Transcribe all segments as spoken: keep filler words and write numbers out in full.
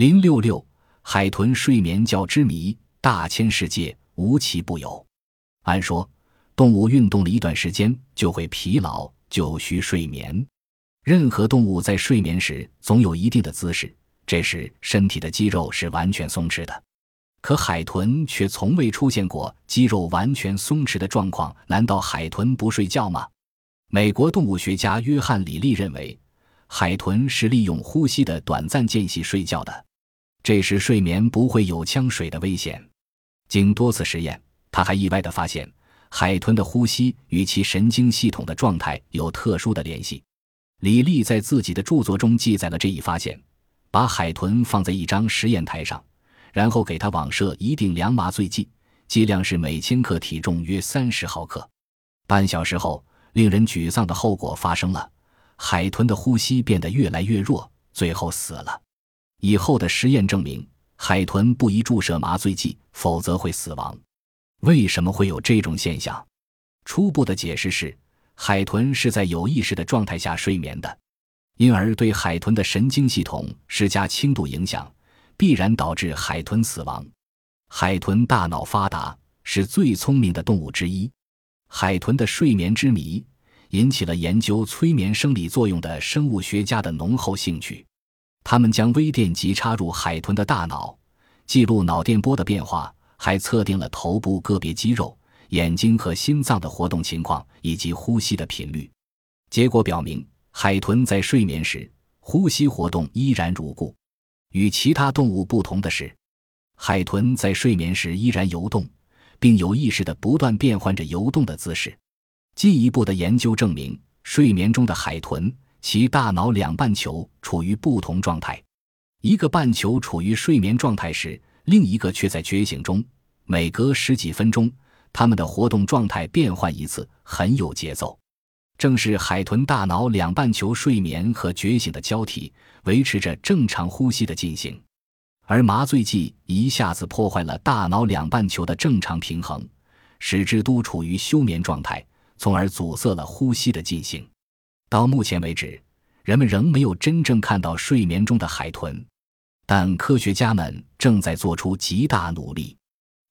零六六海豚睡眠觉之谜，大千世界无奇不有。按说动物运动了一段时间就会疲劳，就需睡眠。任何动物在睡眠时总有一定的姿势，这时身体的肌肉是完全松弛的。可海豚却从未出现过肌肉完全松弛的状况，难道海豚不睡觉吗？美国动物学家约翰·李利认为，海豚是利用呼吸的短暂间隙睡觉的，这时睡眠不会有呛水的危险。经多次实验，他还意外地发现，海豚的呼吸与其神经系统的状态有特殊的联系。李利在自己的著作中记载了这一发现，把海豚放在一张实验台上，然后给它网射一定量麻醉剂，剂量是每千克体重约三十毫克。半小时后，令人沮丧的后果发生了，海豚的呼吸变得越来越弱，最后死了。以后的实验证明，海豚不宜注射麻醉剂，否则会死亡。为什么会有这种现象？初步的解释是，海豚是在有意识的状态下睡眠的，因而对海豚的神经系统施加轻度影响，必然导致海豚死亡。海豚大脑发达，是最聪明的动物之一。海豚的睡眠之谜引起了研究催眠生理作用的生物学家的浓厚兴趣。他们将微电极插入海豚的大脑，记录脑电波的变化，还测定了头部个别肌肉、眼睛和心脏的活动情况以及呼吸的频率。结果表明，海豚在睡眠时呼吸活动依然如故。与其他动物不同的是，海豚在睡眠时依然游动，并有意识地不断变换着游动的姿势。进一步的研究证明，睡眠中的海豚，其大脑两半球处于不同状态，一个半球处于睡眠状态时，另一个却在觉醒中。每隔十几分钟，它们的活动状态变换一次，很有节奏。正是海豚大脑两半球睡眠和觉醒的交替，维持着正常呼吸的进行。而麻醉剂一下子破坏了大脑两半球的正常平衡，使之都处于休眠状态，从而阻塞了呼吸的进行。到目前为止，人们仍没有真正看到睡眠中的海豚，但科学家们正在做出极大努力。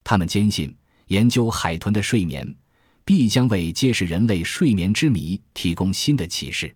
他们坚信，研究海豚的睡眠必将为揭示人类睡眠之谜提供新的启示。